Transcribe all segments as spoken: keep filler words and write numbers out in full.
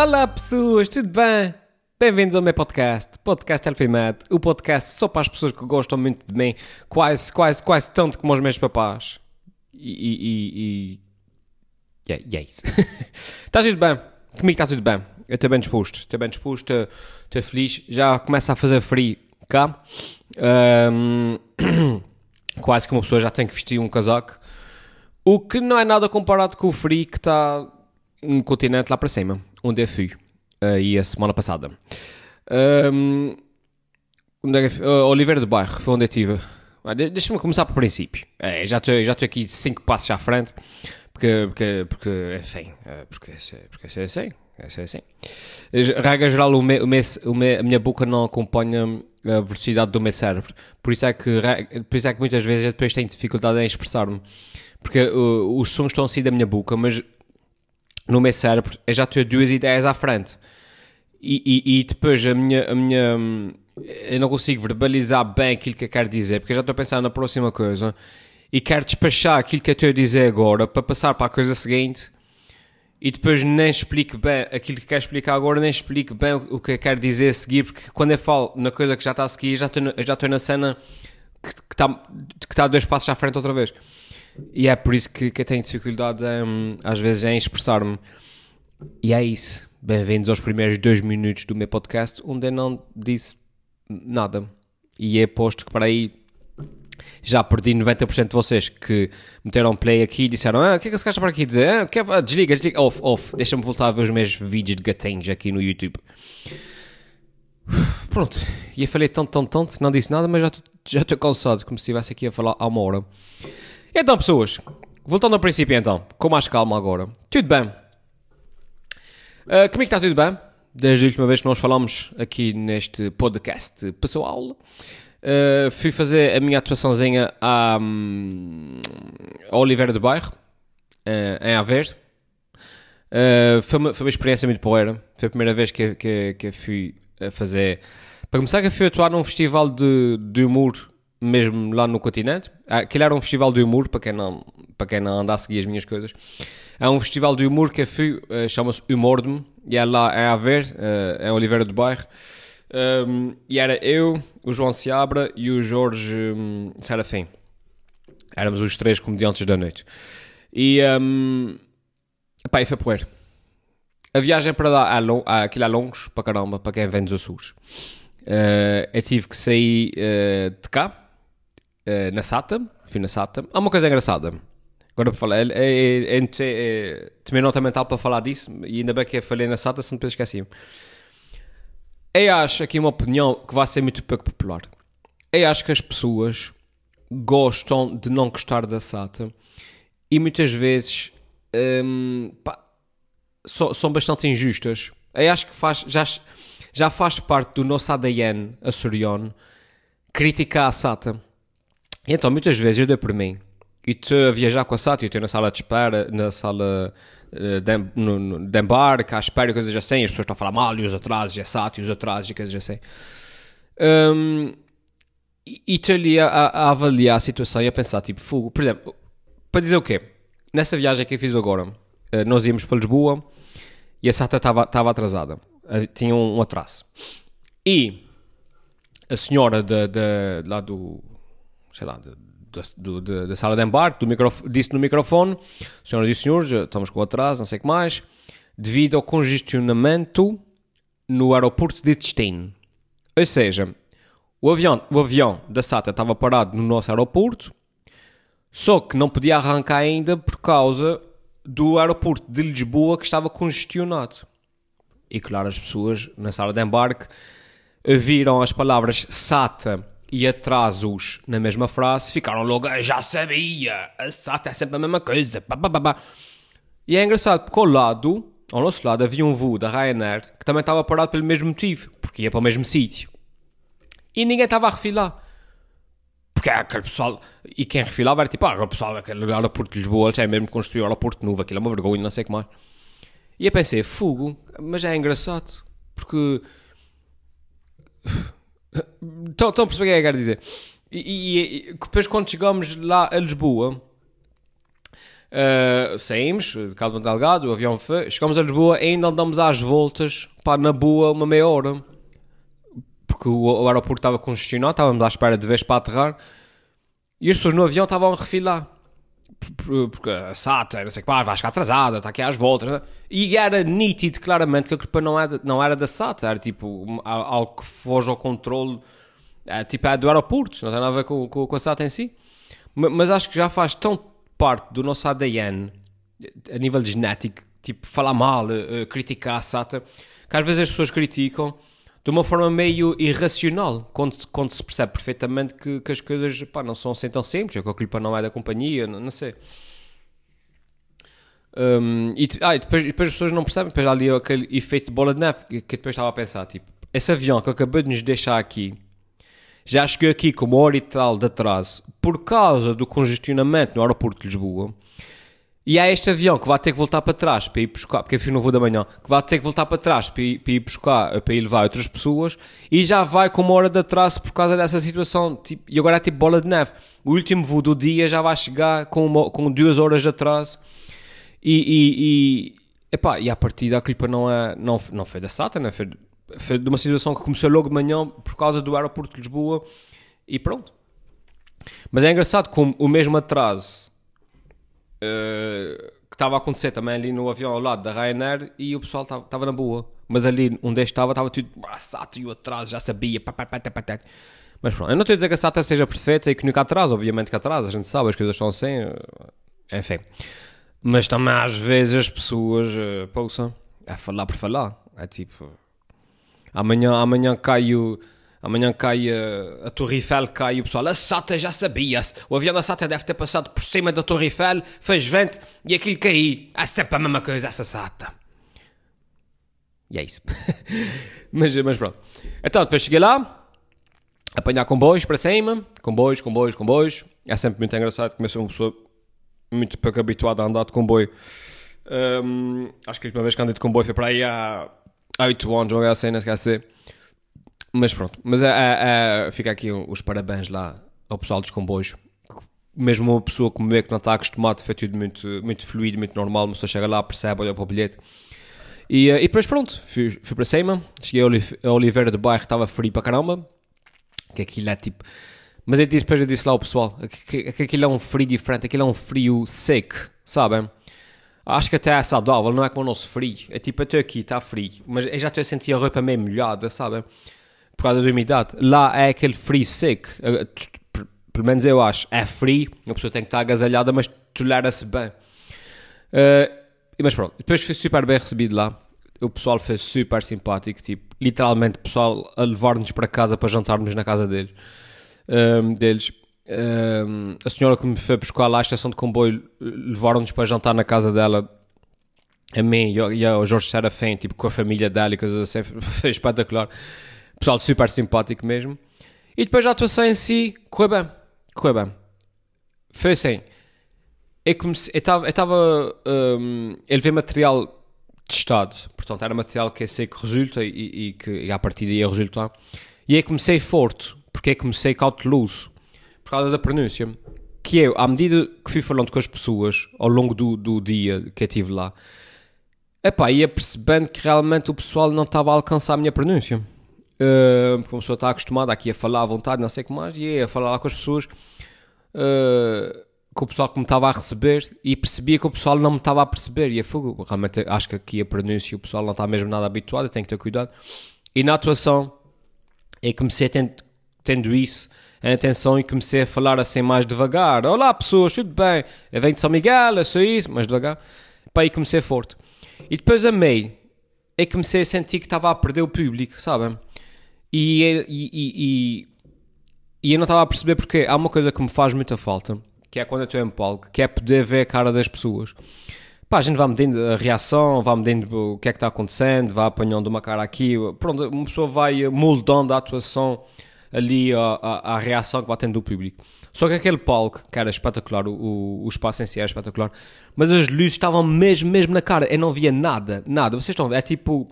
Olá pessoas, tudo bem? Bem-vindos ao meu podcast, podcast Alfimado, o podcast só para as pessoas que gostam muito de mim, quase, quase, quase tanto como os meus papás. E, e, e, e... e é isso. Está tudo bem? Comigo está tudo bem. Eu estou bem disposto, estou bem disposto, estou, estou feliz. Já começa a fazer frio cá. Um... quase que uma pessoa já tem que vestir um casaco. O que não é nada comparado com o frio que está no continente lá para cima, onde eu fui. Aí uh, a semana passada um, uh, Oliveira do Bairro foi onde eu estive. De, deixa-me começar por princípio. É, já estou já aqui de cinco passos à frente porque, porque, porque é assim porque, porque é assim é assim regra geral o me, o me, o me, a minha boca não acompanha a velocidade do meu cérebro, por isso é que, por isso é que muitas vezes eu depois tenho dificuldade em expressar-me porque uh, os sons estão a sair da minha boca, mas no meu cérebro eu já tenho duas ideias à frente e, e, e depois a minha, a minha eu não consigo verbalizar bem aquilo que eu quero dizer porque eu já estou a pensar na próxima coisa e quero despachar aquilo que eu estou a dizer agora para passar para a coisa seguinte e depois nem explico bem aquilo que quero explicar agora, nem explico bem o que eu quero dizer a seguir, porque quando eu falo na coisa que já está a seguir, já estou, já estou na cena que, que, está, que está dois passos à frente outra vez. E é por isso que, que eu tenho dificuldade em, às vezes em expressar-me. E é isso. Bem-vindos aos primeiros dois minutos do meu podcast, onde eu não disse nada. E é posto que para aí já perdi noventa por cento de vocês que meteram play aqui e disseram: ah, o que é que se gasta para aqui dizer? Ah, que é... ah, desliga, desliga, off, off. Deixa-me voltar a ver os meus vídeos de gatinhos aqui no YouTube. Pronto. E eu falei tanto, tanto, tanto, não disse nada, mas já, já estou cansado, como se estivesse aqui a falar há uma hora. Então, pessoas, voltando ao princípio então, com mais calma agora. Tudo bem? Uh, comigo está tudo bem? Desde a última vez que nós falámos aqui neste podcast pessoal, uh, fui fazer a minha atuaçãozinha à, um, à Oliveira do Bairro, uh, em Aveiro. Uh, foi, uma, foi uma experiência muito poeira. Foi a primeira vez que, que, que fui a fazer... Para começar, que fui atuar num festival de, de humor... mesmo lá no continente. Aquilo era um festival de humor, para quem não, para quem não anda a seguir as minhas coisas. É um festival de humor que eu fui, chama-se Humordme, e é lá em Aveiro, em Oliveira do Bairro. Um, e era eu, o João Seabra e o Jorge um, Serafim. Éramos os três comediantes da noite. E, um, epá, e foi poeira. A viagem para lá, é long, é, aquilo é longos para caramba, para quem vem dos Açores. Uh, eu tive que sair uh, de cá. Uh, na SATA, fui na SATA. Há uma coisa engraçada, agora para falar, tomei nota mental para falar disso, e ainda bem que eu falei na SATA, senão depois esqueci-me. Eu acho, aqui uma opinião que vai ser muito pouco popular, eu acho que as pessoas gostam de não gostar da SATA, e muitas vezes um, pá, so, são bastante injustas. Eu acho que faz, já, já faz parte do nosso A D N açoriano criticar a SATA. Então, muitas vezes eu dei por mim e estou a viajar com a SATA, eu estou na sala de espera, na sala de, no, no, de embarque, à espera e coisas assim, as pessoas estão a falar mal, e os atrasos, e a SATA, e os atrasos, e coisas assim. Um, e estou ali a, a avaliar a situação e a pensar, tipo, fogo. Por exemplo, para dizer o quê? Nessa viagem que eu fiz agora, nós íamos para Lisboa e a SATA estava atrasada, tinha um, um atraso. E a senhora de, de, de lá do... sei lá, da, do, da, da sala de embarque, do microfone, disse no microfone: senhoras e senhores, estamos com atraso, não sei o que mais, devido ao congestionamento no aeroporto de destino. Ou seja, o avião, o avião da SATA estava parado no nosso aeroporto, só que não podia arrancar ainda por causa do aeroporto de Lisboa que estava congestionado. E claro, as pessoas na sala de embarque viram as palavras SATA e atrasos na mesma frase, ficaram logo: já sabia, a SATA é sempre a mesma coisa, pá, pá, pá, pá. E é engraçado porque ao lado, ao nosso lado, havia um voo da Ryanair que também estava parado pelo mesmo motivo, porque ia para o mesmo sítio, e ninguém estava a refilar, porque aquele pessoal, e quem refilava era tipo: ah, o pessoal, aquele aeroporto de Lisboa, eles é mesmo construir o aeroporto novo, aquilo é uma vergonha, não sei o que mais. E eu pensei: fogo, mas é engraçado, porque... Estão a perceber o que é que eu quero dizer? E, e, e depois, quando chegámos lá a Lisboa, Uh, saímos de Cabo Delgado, o avião foi, chegámos a Lisboa, ainda andamos às voltas, pá, na boa, uma meia hora, porque o, o aeroporto estava congestionado, estávamos à espera de vez para aterrar, e as pessoas no avião estavam a refilar, porque a SATA, não sei o que mais, vai ficar atrasada, está aqui às voltas, e era nítido claramente que a culpa não era, não era da SATA, era tipo algo que foge ao controle, é, tipo é do aeroporto, não tem nada a ver com, com, com a SATA em si, mas, mas acho que já faz tão parte do nosso A D N, a nível genético, tipo, falar mal, uh, criticar a SATA, que às vezes as pessoas criticam de uma forma meio irracional, quando, quando se percebe perfeitamente que, que as coisas, pá, não são assim tão simples, que a culpa não é da companhia, não, não sei. Um, e, ah, e depois, depois as pessoas não percebem, depois há ali aquele efeito de bola de neve, que depois estava a pensar, tipo, esse avião que acabou de nos deixar aqui, já cheguei aqui com uma hora e tal de atraso por causa do congestionamento no aeroporto de Lisboa, e há este avião que vai ter que voltar para trás para ir buscar, porque eu não vou da manhã, que vai ter que voltar para trás para ir, para ir buscar, para ir levar outras pessoas, e já vai com uma hora de atraso por causa dessa situação, tipo, e agora é tipo bola de neve, o último voo do dia já vai chegar com, uma, com duas horas de atraso, e, e, e, epá, e a partir da clipa não, é, não, não foi da SATA, não é? Foi, foi de uma situação que começou logo de manhã por causa do aeroporto de Lisboa, e pronto. Mas é engraçado como o mesmo atraso uh, que estava a acontecer também ali no avião ao lado da Ryanair, e o pessoal estava na boa, mas ali onde estava, estava tudo SATA e o atraso, já sabia, pá, pá, pá, pá, pá. Mas pronto, eu não estou a dizer que a SATA seja perfeita e que nunca atrasa, obviamente que atrasa, a gente sabe, as coisas estão assim, enfim, mas também às vezes as pessoas uh, pousam a falar por falar, é tipo... Amanhã, amanhã cai, o, amanhã cai a, a Torre Eiffel, cai e o pessoal, a SATA já sabia-se, o avião da SATA deve ter passado por cima da Torre Eiffel, fez vento e aquilo caiu, é sempre a mesma coisa essa SATA. E é isso. mas, mas pronto. Então, depois cheguei lá, apanhar comboios para cima, comboios, comboios, comboios, é sempre muito engraçado, porque eu sou uma pessoa muito pouco habituada a andar de comboio. Um, acho que a última vez que andei de comboio foi para aí há... oito anos, ou assim, não esquece. Mas pronto, mas a, a, a, fica aqui os parabéns lá ao pessoal dos comboios. Mesmo uma pessoa como eu que não está acostumado, foi tudo muito, muito fluido, muito normal. Uma pessoa chega lá, percebe, olha para o bilhete. E, e depois pronto, fui, fui para cima, cheguei a Oliveira do Bairro, estava frio para caramba. Que aquilo é tipo... Mas eu disse, depois eu disse lá ao pessoal, que, que aquilo é um frio diferente, aquilo é um frio seco, sabem? Acho que até é saudável, não é como o nosso frio. É tipo, eu estou aqui, está frio, mas eu já estou a sentir a roupa meio molhada, sabe? Por causa da umidade. Lá é aquele frio seco. Pelo menos eu acho. É frio, a pessoa tem que estar agasalhada, mas tolera-se bem. Uh, mas pronto, depois fui super bem recebido lá. O pessoal foi super simpático, tipo, literalmente o pessoal a levar-nos para casa para jantarmos na casa deles. Um, deles. Um, a senhora que me foi buscar lá à estação de comboio, levaram-nos para jantar na casa dela, a mim e ao Jorge Serafim, tipo, com a família dela e coisas assim, foi espetacular, pessoal super simpático mesmo. E depois a atuação em si correu bem, correu bem. Foi assim, eu estava um, a levar material testado, portanto era material que eu sei que resulta e, e que e à partida ia resultar, e eu comecei forte, porque eu comecei cauteloso por causa da pronúncia, que eu, à medida que fui falando com as pessoas ao longo do, do dia que eu estive lá, epá, ia percebendo que realmente o pessoal não estava a alcançar a minha pronúncia, uh, porque a pessoa está acostumada aqui a falar à vontade, não sei o que mais, e ia falar lá com as pessoas, uh, com o pessoal que me estava a receber, e percebia que o pessoal não me estava a perceber, e a fogo, realmente acho que aqui a pronúncia o pessoal não está mesmo nada habituado, tem que ter cuidado. E na atuação eu comecei tendo, tendo isso a atenção e comecei a falar assim mais devagar. Olá pessoas, tudo bem? Eu venho de São Miguel, eu sou isso, mais devagar. Pá, e comecei forte. E depois a meio, eu comecei a sentir que estava a perder o público, sabem? E, e, e, e, e eu não estava a perceber porque há uma coisa que me faz muita falta, que é quando eu estou em palco, que é poder ver a cara das pessoas. Pá, a gente vai medindo a reação, vai medindo o que é que está acontecendo, vai apanhando uma cara aqui, pronto, uma pessoa vai moldando a atuação ali a, a, a reação que vai tendo do público. Só que aquele palco, que era espetacular, o, o espaço em si era espetacular, mas as luzes estavam mesmo, mesmo na cara, eu não via nada, nada, vocês estão a ver, é tipo,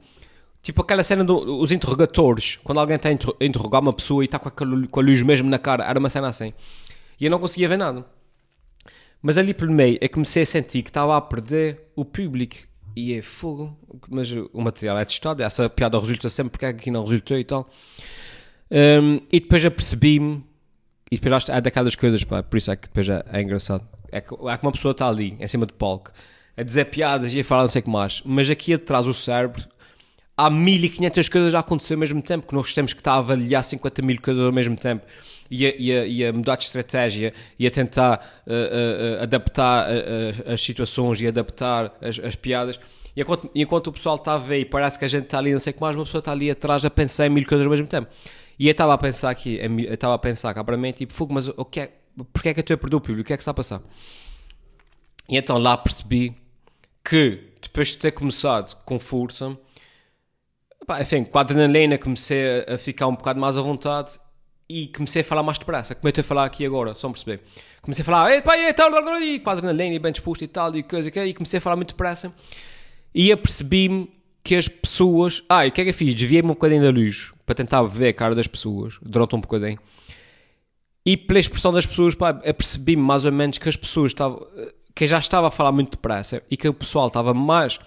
tipo aquela cena dos interrogatórios, quando alguém está a interrogar uma pessoa e está com, aquele, com a luz mesmo na cara, era uma cena assim, e eu não conseguia ver nada. Mas ali pelo meio eu comecei a sentir que estava a perder o público. E é fogo, mas o material é testado, essa piada resulta sempre, porque aqui não resultou e tal. Um, e depois apercebi-me, e depois acho que é daquelas coisas, pá, por isso é que depois é, é engraçado. É que, é que uma pessoa está ali, em cima do palco, a dizer piadas e a falar não sei o que mais, mas aqui atrás o cérebro, há mil e quinhentas coisas a acontecer ao mesmo tempo, que nós temos que estar a avaliar cinquenta mil coisas ao mesmo tempo, e a, e a, e a mudar de estratégia, e a tentar uh, uh, adaptar uh, uh, as situações, e adaptar as, as piadas, e enquanto, enquanto o pessoal está a ver e parece que a gente está ali não sei o que mais, uma pessoa está ali atrás a pensar em mil coisas ao mesmo tempo. E eu estava a pensar aqui, eu estava a pensar cá para mim, tipo, fogo, mas o que é, porque é que eu estou a perder o público? O que é que está a passar? E então lá percebi que, depois de ter começado com força, pá, enfim, com a adrenalina comecei a ficar um bocado mais à vontade e comecei a falar mais depressa, como eu estou a falar aqui agora, só perceber. Comecei a falar, ei, pá, ei, tal, tal, tal, e com a adrenalina e bem disposto e tal, e coisa que, e comecei a falar muito depressa. E apercebi-me que as pessoas... Ah, e o que é que eu fiz? Desviei-me um bocadinho da luz para tentar ver a cara das pessoas durante um bocadinho. E pela expressão das pessoas, pá, apercebi-me mais ou menos que as pessoas estavam... Que eu já estava a falar muito depressa e que o pessoal estava mais,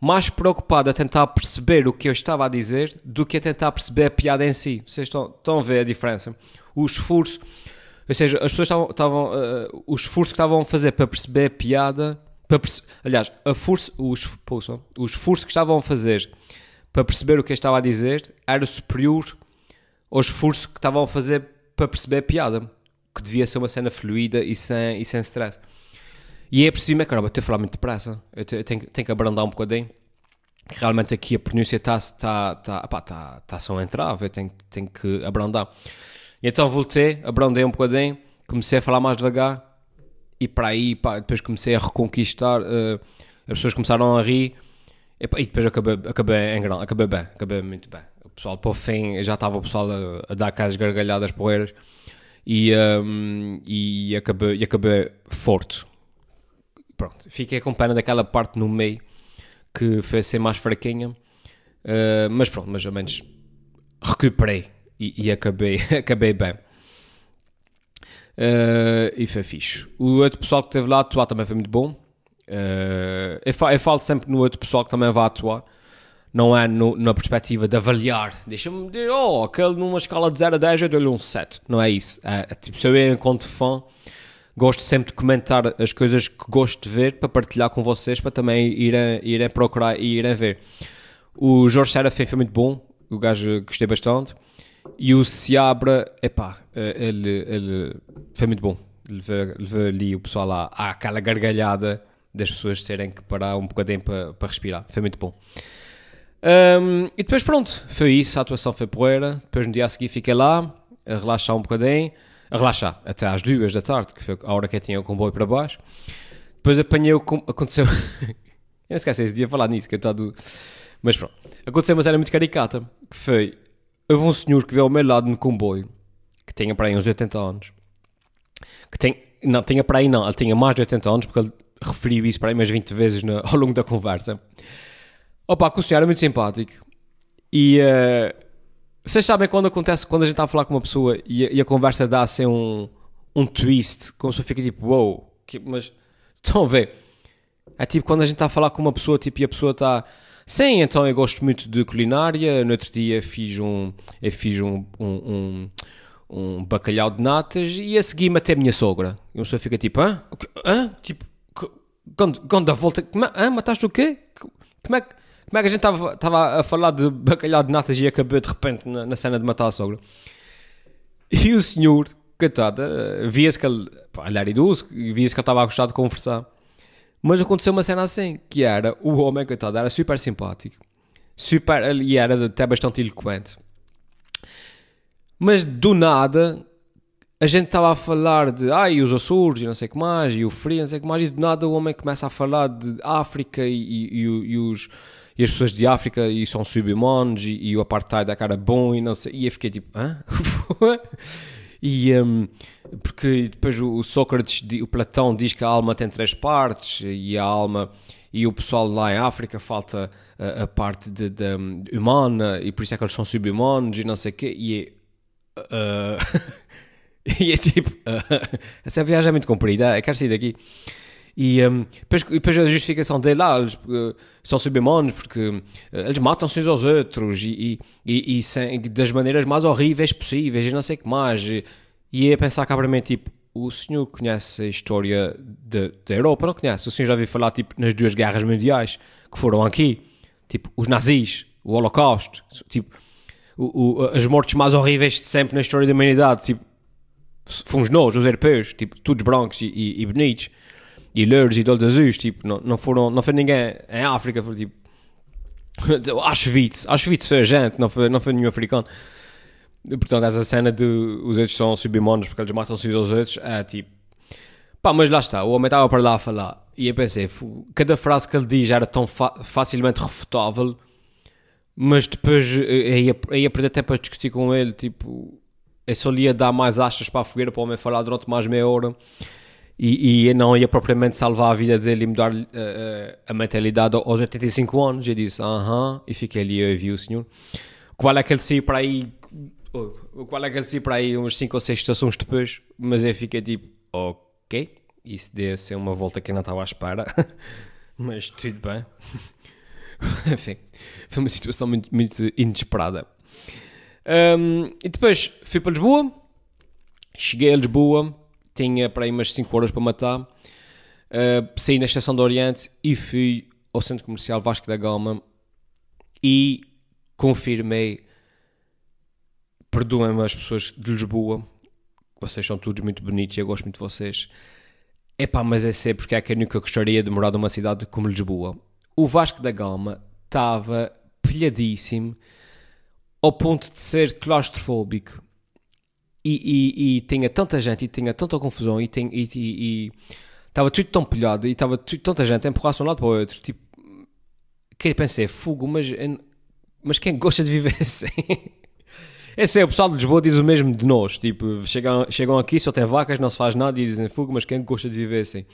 mais preocupado a tentar perceber o que eu estava a dizer do que a tentar perceber a piada em si. Vocês estão, estão a ver a diferença? O esforço... Ou seja, as pessoas estavam... estavam uh, o esforço que estavam a fazer para perceber a piada... Para perce- aliás, a força, o, esforço, o esforço que estavam a fazer para perceber o que eu estava a dizer era superior ao esforço que estavam a fazer para perceber a piada, que devia ser uma cena fluida e sem, e sem stress. E aí percebi-me, caramba, eu tenho que falar muito depressa, eu tenho, tenho que abrandar um bocadinho, realmente aqui a pronúncia está tá, tá, tá, tá só um entrave, eu tenho, tenho que abrandar. E então voltei, abrandei um bocadinho, comecei a falar mais devagar. E para aí, pá, depois comecei a reconquistar, uh, as pessoas começaram a rir, e, pá, e depois acabei, acabei em grande, acabei bem, acabei muito bem. O pessoal, para o fim, já estava o pessoal a, a dar aquelas gargalhadas porreiras, e, um, e, acabei, e acabei forte. Pronto, fiquei com pena daquela parte no meio, que foi ser mais fraquinha, uh, mas pronto, mais ou menos recuperei, e, e acabei, acabei bem. Uh, e foi fixe. O outro pessoal que esteve lá a atuar também foi muito bom. Uh, eu, falo, eu falo sempre no outro pessoal que também vai atuar, não é no, na perspectiva de avaliar. Deixa-me dizer, oh, aquele numa escala de zero a dez eu dou-lhe um sete. Não é isso. É, é, tipo, se eu, enquanto fã, gosto sempre de comentar as coisas que gosto de ver para partilhar com vocês, para também irem, irem procurar e irem ver. O Jorge Serafim foi muito bom, o gajo gostei bastante. E o Seabra, epá, ele, ele foi muito bom. Levei ali o pessoal lá àquela gargalhada das pessoas terem que parar um bocadinho para, para respirar. Foi muito bom. Um, e depois pronto, foi isso. A atuação foi porreira. Depois no dia a seguir fiquei lá a relaxar um bocadinho. A relaxar até às duas da tarde, que foi a hora que eu tinha o comboio para baixo. Depois apanhei o... Com... Aconteceu... eu não sei se esse dia falar nisso, que eu tava... Mas pronto. Aconteceu uma cena muito caricata, que foi... Houve um senhor que veio ao meu lado no comboio, que tinha para aí uns oitenta anos, que tem, não, tinha para aí não, ele tinha mais de oitenta anos, porque ele referiu isso para aí umas vinte vezes no, ao longo da conversa. Opa, que o senhor era muito simpático, e uh, vocês sabem quando acontece, quando a gente está a falar com uma pessoa e, e a conversa dá assim um, um twist, como se fica tipo, wow, que, mas estão a ver, é tipo quando a gente está a falar com uma pessoa tipo, e a pessoa está... Sim, então eu gosto muito de culinária, no outro dia fiz um, eu fiz um, um, um, um bacalhau de natas e a seguir matei a minha sogra. E uma pessoa fica tipo, hã? Hã? Tipo, quando a volta, hã? Mataste o quê? Como é que, como é que a gente estava, estava a falar de bacalhau de natas e acabou de repente na, na cena de matar a sogra? E o senhor, coitado, via-se que ele, pá, ele era idoso, via-se que ele estava a gostar de conversar. Mas aconteceu uma cena assim, que era, o homem, coitado, era super simpático, super, e era até bastante eloquente. Mas, do nada, a gente estava a falar de, ah, e os Açores, e não sei o que mais, e o frio, não sei o que mais, e do nada o homem começa a falar de África, e, e, e, e, os, e as pessoas de África, e são sub-humanos, e, e o apartheid é cara bom, e não sei, e eu fiquei tipo, hã? E um, porque depois o Sócrates, o Platão diz que a alma tem três partes e a alma e o pessoal lá em África falta a, a parte de, de, humana e por isso é que eles são sub-humanos e não sei o quê e uh, E é tipo, uh, essa viagem é muito comprida, eu quero sair daqui. E um, depois, depois a justificação dele, ah, eles uh, são sub-humanos porque uh, eles matam-se uns aos outros e, e, e sem, das maneiras mais horríveis possíveis e não sei o que mais. E, e é pensar cabramente, tipo, o senhor conhece a história de, da Europa? Não conhece? O senhor já ouviu falar, tipo, nas duas guerras mundiais que foram aqui? Tipo, os nazis, o holocausto, tipo, o, o, as mortes mais horríveis de sempre na história da humanidade, tipo, fomos nós, os europeus, tipo, todos brancos e, e, e bonitos, e louros e de olhos azuis, tipo, não, não foram, não foi ninguém em África, foi tipo, Auschwitz, Auschwitz foi a gente, não foi, não foi nenhum africano. Portanto, essa cena de os outros são sub-humanos porque eles matam-se aos outros, é tipo, pá, mas lá está, o homem estava para lá a falar, e eu pensei, cada frase que ele diz era tão fa- facilmente refutável, mas depois eu ia, eu ia perder tempo a discutir com ele, tipo, eu só lhe ia dar mais achas para a fogueira, para o homem falar durante mais meia hora, e, e eu não ia propriamente salvar a vida dele e mudar uh, a mentalidade aos oitenta e cinco anos, eu disse, aham, uh-huh, e fiquei ali, eu vi o senhor, qual é que ele saiu para aí... Qual é que ele se para aí umas cinco ou seis estações depois, mas eu fiquei tipo, ok, isso deve ser uma volta que eu não estava à espera, mas tudo bem. Enfim, foi uma situação muito, muito inesperada. Um, e depois fui para Lisboa, cheguei a Lisboa, tinha para aí umas cinco horas para matar, uh, saí na Estação do Oriente e fui ao Centro Comercial Vasco da Gama e confirmei. Perdoem-me as pessoas de Lisboa, vocês são todos muito bonitos e eu gosto muito de vocês. Epá, mas é ser porque é que eu nunca gostaria de morar numa cidade como Lisboa. O Vasco da Gama estava pilhadíssimo ao ponto de ser claustrofóbico e, e, e tinha tanta gente e tinha tanta confusão e tinha, e, e, e, estava tudo tão pilhado e estava tudo, tanta gente a empurrar-se de um lado para o outro. Tipo, que eu pensei, fogo, mas, mas quem gosta de viver assim? Esse é o pessoal de Lisboa, diz o mesmo de nós, tipo, chegam, chegam aqui, só tem vacas, não se faz nada e dizem, fogo, mas quem gosta de viver assim?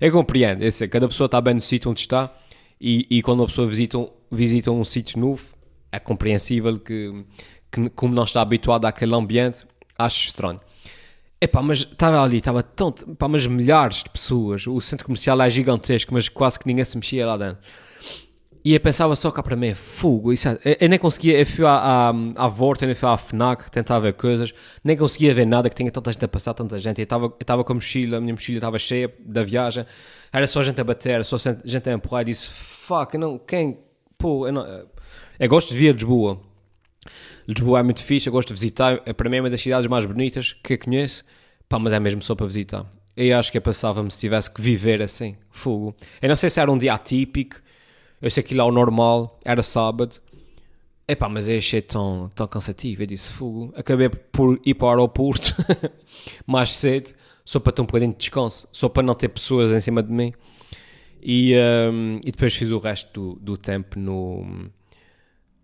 Eu compreendo, esse é, cada pessoa está bem no sítio onde está e, e quando uma pessoa visita, visita um sítio novo, é compreensível que, que como não está habituado àquele ambiente, acho estranho. Epá, mas estava ali, estava tão, pá, mas milhares de pessoas, o centro comercial é gigantesco, mas quase que ninguém se mexia lá dentro. E eu pensava só cá para mim, fogo, isso é, eu nem conseguia, eu fui à, à, à Vorta, eu fui à FNAC, tentava ver coisas, nem conseguia ver nada, que tinha tanta gente a passar, tanta gente, eu estava, eu estava com a mochila, a minha mochila estava cheia da viagem, era só gente a bater, era só gente a empurrar, e disse, fuck, não, quem, pô, eu, não, eu gosto de vir a Lisboa, Lisboa é muito fixe, eu gosto de visitar, para mim é uma das cidades mais bonitas que eu conheço, pá, mas é mesmo só para visitar, eu acho que eu passava-me se tivesse que viver assim, fogo, eu não sei se era um dia atípico, eu sei que lá o normal era sábado, epá, mas eu achei tão, tão cansativo, eu disse fogo, acabei por ir para o aeroporto mais cedo, só para ter um bocadinho de descanso, só para não ter pessoas em cima de mim, e, um, e depois fiz o resto do, do tempo no,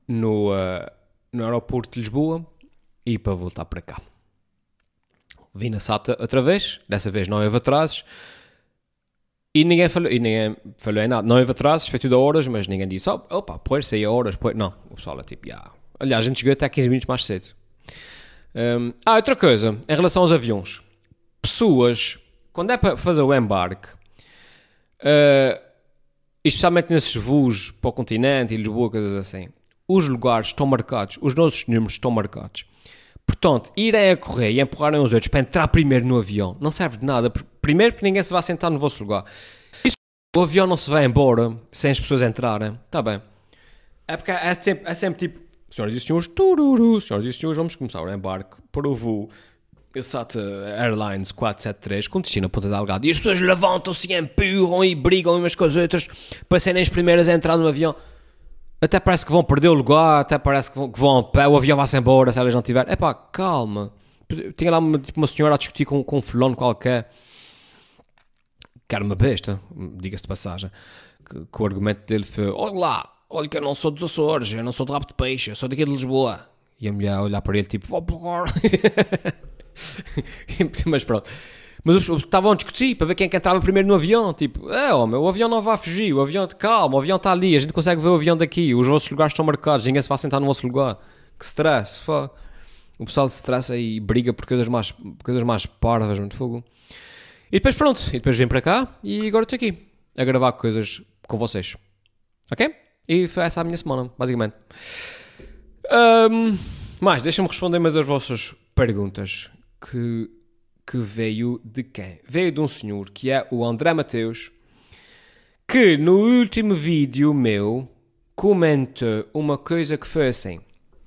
no, uh, no aeroporto de Lisboa, e para voltar para cá. Vim na SATA outra vez, dessa vez não houve atrasos, E ninguém, falou, e ninguém falou em nada, não houve atrasos, foi tudo a horas, mas ninguém disse, oh, opa, pode sair a horas, pode... não, o pessoal é tipo, yeah. Aliás, a gente chegou até quinze minutos mais cedo. Um, ah, outra coisa, em relação aos aviões, pessoas, quando é para fazer o embarque, uh, especialmente nesses voos para o continente e Lisboa, coisas assim, os lugares estão marcados, os nossos números estão marcados. Portanto, irem a correr e empurrarem os outros para entrar primeiro no avião não serve de nada. Primeiro, porque ninguém se vai sentar no vosso lugar. E se o avião não se vai embora sem as pessoas entrarem, está bem. É porque é sempre, é sempre tipo, senhoras e senhores, tururu, senhoras e senhores, vamos começar o embarque para o voo SATA Airlines quatro sete três com destino a Ponta Delgada. E as pessoas levantam-se, empurram e brigam umas com as outras para serem as primeiras a entrar no avião. Até parece que vão perder o lugar, até parece que vão, que vão o avião vai-se embora se elas não tiverem. Epá, calma. Tinha lá uma, tipo, uma senhora a discutir com, com um fulano qualquer. Que era uma besta, diga-se de passagem. Que, que o argumento dele foi, olha lá, olha que eu não sou dos Açores, eu não sou do Rabo de Peixe, eu sou daqui de Lisboa. E a mulher olhar para ele tipo, vou por mas pronto. Mas estavam a discutir para ver quem que entrava primeiro no avião, tipo, é homem, o avião não vai fugir, o avião, calma, o avião está ali, a gente consegue ver o avião daqui, os vossos lugares estão marcados, ninguém se vai sentar no vosso lugar, que stress, fuck. O pessoal se traça e briga por coisas mais, por coisas mais parvas, muito fogo. E depois pronto, e depois vim para cá e agora estou aqui a gravar coisas com vocês. Ok? E foi essa a minha semana, basicamente. Um, mas, deixem-me responder uma das vossas perguntas que, que veio de quem? Veio de um senhor que é o André Mateus, que no último vídeo meu comenta uma coisa que foi assim.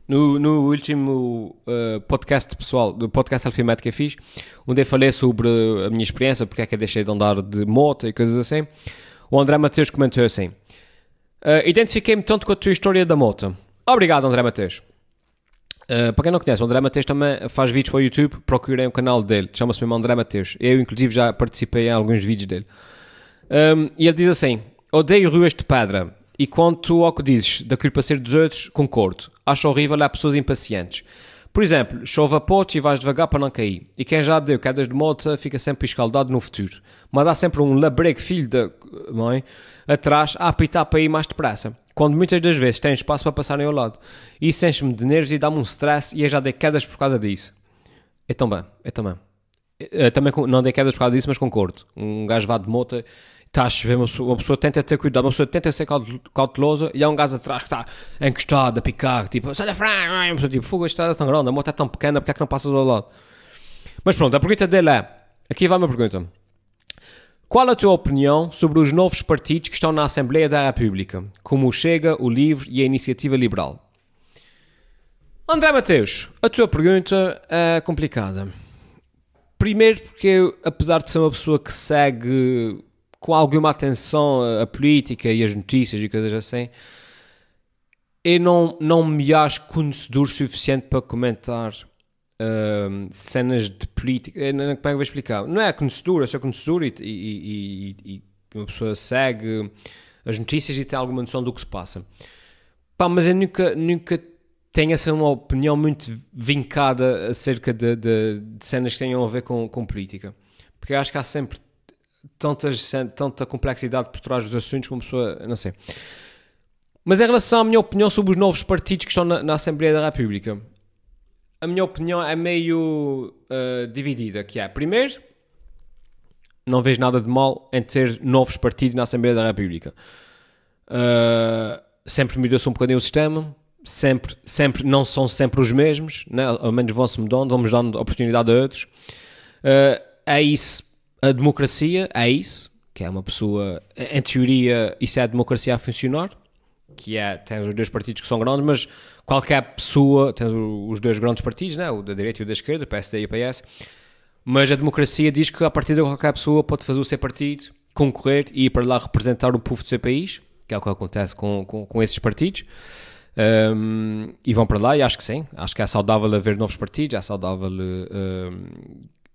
No, no último uh, podcast pessoal, do podcast Alfimado que eu fiz, onde eu falei sobre a minha experiência, porque é que eu deixei de andar de moto e coisas assim, o André Mateus comentou assim: uh, identifiquei-me tanto com a tua história da moto. Obrigado, André Mateus. Uh, para quem não conhece, o André Mateus também faz vídeos para o YouTube, procurem o canal dele, chama-se mesmo André Mateus. Eu, inclusive, já participei em alguns vídeos dele. Um, e ele diz assim: odeio ruas de pedra. E quanto ao que dizes da culpa ser dos outros, concordo. Acho horrível há pessoas impacientes. Por exemplo, chove a potes e vais devagar para não cair. E quem já deu quedas de moto fica sempre escaldado no futuro. Mas há sempre um labrego filho da mãe atrás a apitar para ir mais depressa, quando muitas das vezes tem espaço para passarem ao lado. Isso enche-me de nervos e dá-me um stress e eu já dei quedas por causa disso. Eu também, eu também. Eu também não dei quedas por causa disso, mas concordo. Um gajo vá de moto... Está a chover, uma pessoa tenta ter cuidado, uma pessoa tenta ser cautelosa e há um gajo atrás que está encostado a picar, tipo, sai da frente, uma pessoa tipo, fogo, a estrada é tão grande, a moto é tão pequena, porque é que não passas ao lado? Mas pronto, a pergunta dele é, aqui vai uma pergunta: qual a tua opinião sobre os novos partidos que estão na Assembleia da República, como o Chega, o Livre e a Iniciativa Liberal? André Mateus, a tua pergunta é complicada. Primeiro porque eu, apesar de ser uma pessoa que segue... com alguma atenção a política e as notícias e coisas assim, eu não, não me acho conhecedor suficiente para comentar uh, cenas de política. Eu, como é que eu vou explicar? Não é conhecedor, eu sou conhecedor e, e, e, e uma pessoa segue as notícias e tem alguma noção do que se passa. Pá, mas eu nunca, nunca tenho essa uma opinião muito vincada acerca de, de, de cenas que tenham a ver com, com política. Porque eu acho que há sempre... Tantas, tanta complexidade por trás dos assuntos como pessoa, não sei. Mas em relação à minha opinião sobre os novos partidos que estão na, na Assembleia da República, a minha opinião é meio uh, dividida, que é, primeiro, não vejo nada de mal em ter novos partidos na Assembleia da República. Uh, sempre mudou-se um bocadinho o sistema, sempre, sempre, não são sempre os mesmos, né? Ao menos vão-se mudando, vamos dando oportunidade a outros. Uh, é isso. A democracia é isso, que é uma pessoa, em teoria, isso é a democracia a funcionar, que é, tens os dois partidos que são grandes, mas qualquer pessoa, tens os dois grandes partidos, né? O da direita e o da esquerda, o P S D e o P S, mas a democracia diz que a partir de qualquer pessoa pode fazer o seu partido, concorrer e ir para lá representar o povo do seu país, que é o que acontece com, com, com esses partidos, um, e vão para lá, e acho que sim, acho que é saudável haver novos partidos, é saudável... Uh,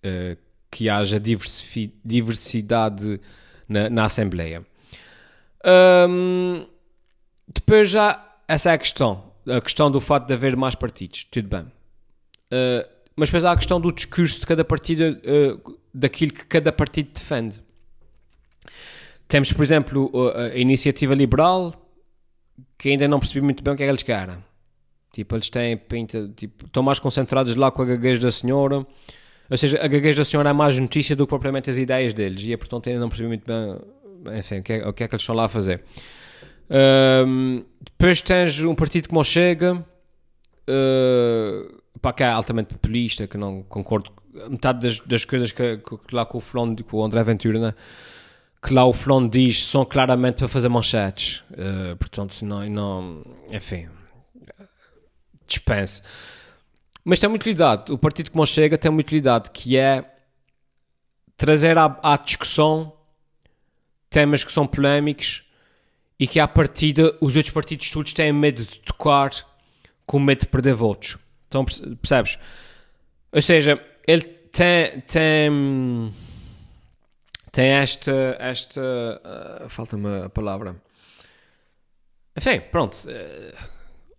uh, que haja diversi- diversidade na, na Assembleia. Um, depois já, essa é a questão. A questão do facto de haver mais partidos. Tudo bem. Uh, mas depois há a questão do discurso de cada partido, uh, daquilo que cada partido defende. Temos, por exemplo, a Iniciativa Liberal, que ainda não percebi muito bem o que é que eles querem. Tipo, eles têm pinta... Tipo, estão mais concentrados lá com a gaguez da senhora... Ou seja, a gaguez da senhora é mais notícia do que propriamente as ideias deles. E, portanto, ainda não percebi muito bem, enfim, o que é, o que é que eles estão lá a fazer. Um, depois tens um partido como o Chega, uh, pá, que é altamente populista, que não concordo. Metade das, das coisas que, que, que lá com o Flon, com o André Ventura, né? Que lá o Flon diz, são claramente para fazer manchetes. Uh, portanto, não, não... Enfim... Dispense. Mas tem uma utilidade, o partido como Chega tem uma utilidade, que é trazer à, à discussão temas que são polémicos e que à partida os outros partidos todos têm medo de tocar, com medo de perder votos. Então, percebes? Ou seja, ele tem tem, tem esta, esta uh, falta-me a palavra. Enfim, pronto... Uh,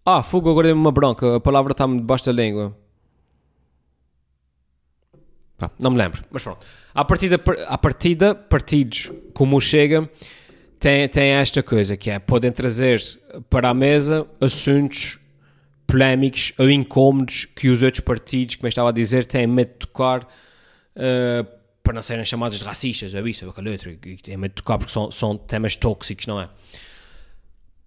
Ah, fogo, agora dei-me uma bronca. A palavra está-me debaixo da língua. Pá, não me lembro, mas pronto. À partida, à partida partidos como o Chega têm esta coisa, que é, podem trazer para a mesa assuntos polémicos ou incómodos que os outros partidos, como eu estava a dizer, têm medo de tocar uh, para não serem chamados de racistas, ou isso, ou aquele outro, e têm medo de tocar porque são, são temas tóxicos, não é?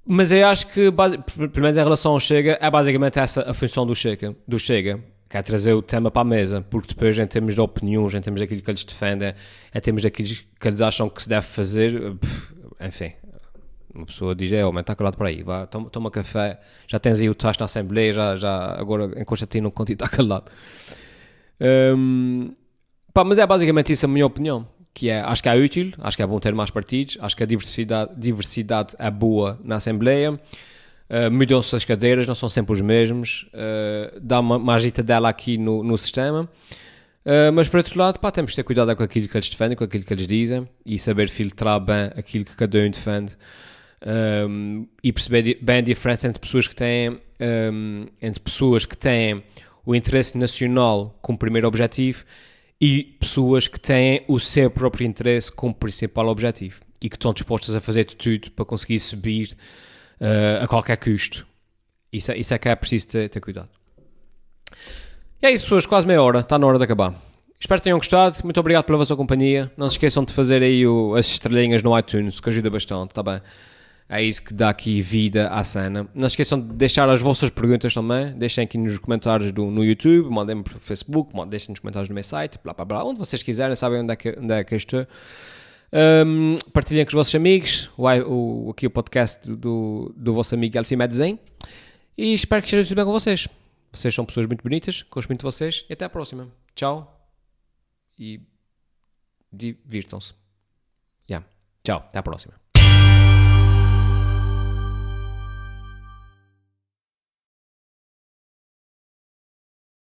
Mas eu acho que, base, pelo menos em relação ao Chega, é basicamente essa a função do Chega, do Chega, que é trazer o tema para a mesa, porque depois em termos de opiniões, em termos daquilo que eles defendem, em termos daquilo que eles acham que se deve fazer, pff, enfim, uma pessoa diz, é homem, está calado para aí, vá, toma, toma café, já tens aí o tacho na Assembleia, já, já, agora em Constantino contigo está calado. Um, pá, mas é basicamente isso a minha opinião. Que é, acho que é útil, acho que é bom ter mais partidos, acho que a diversidade, diversidade é boa na Assembleia, uh, mudam-se as cadeiras, não são sempre os mesmos, uh, dá uma, uma agitadela aqui no, no sistema, uh, mas por outro lado, pá, temos de ter cuidado com aquilo que eles defendem, com aquilo que eles dizem, e saber filtrar bem aquilo que cada um defende, um, e perceber bem a diferença entre pessoas que têm, um, entre pessoas que têm o interesse nacional como primeiro objetivo, e pessoas que têm o seu próprio interesse como principal objetivo e que estão dispostas a fazer tudo para conseguir subir uh, a qualquer custo. Isso é, isso é que é preciso ter, ter cuidado. E é isso, pessoas, quase meia hora, está na hora de acabar. Espero que tenham gostado, muito obrigado pela vossa companhia. Não se esqueçam de fazer aí o, as estrelinhas no iTunes, que ajuda bastante, está bem? É isso que dá aqui vida à cena. Não se esqueçam de deixar as vossas perguntas também. Deixem aqui nos comentários do, no YouTube, mandem-me para o Facebook, deixem nos comentários no meu site, blá blá blá, onde vocês quiserem, sabem onde é que, onde é que eu estou. Um, partilhem com os vossos amigos, o, o, aqui o podcast do, do vosso amigo Alfimado. E espero que esteja tudo bem com vocês. Vocês são pessoas muito bonitas, gosto muito de vocês e até à próxima. Tchau e divirtam-se. Yeah. Tchau, até à próxima.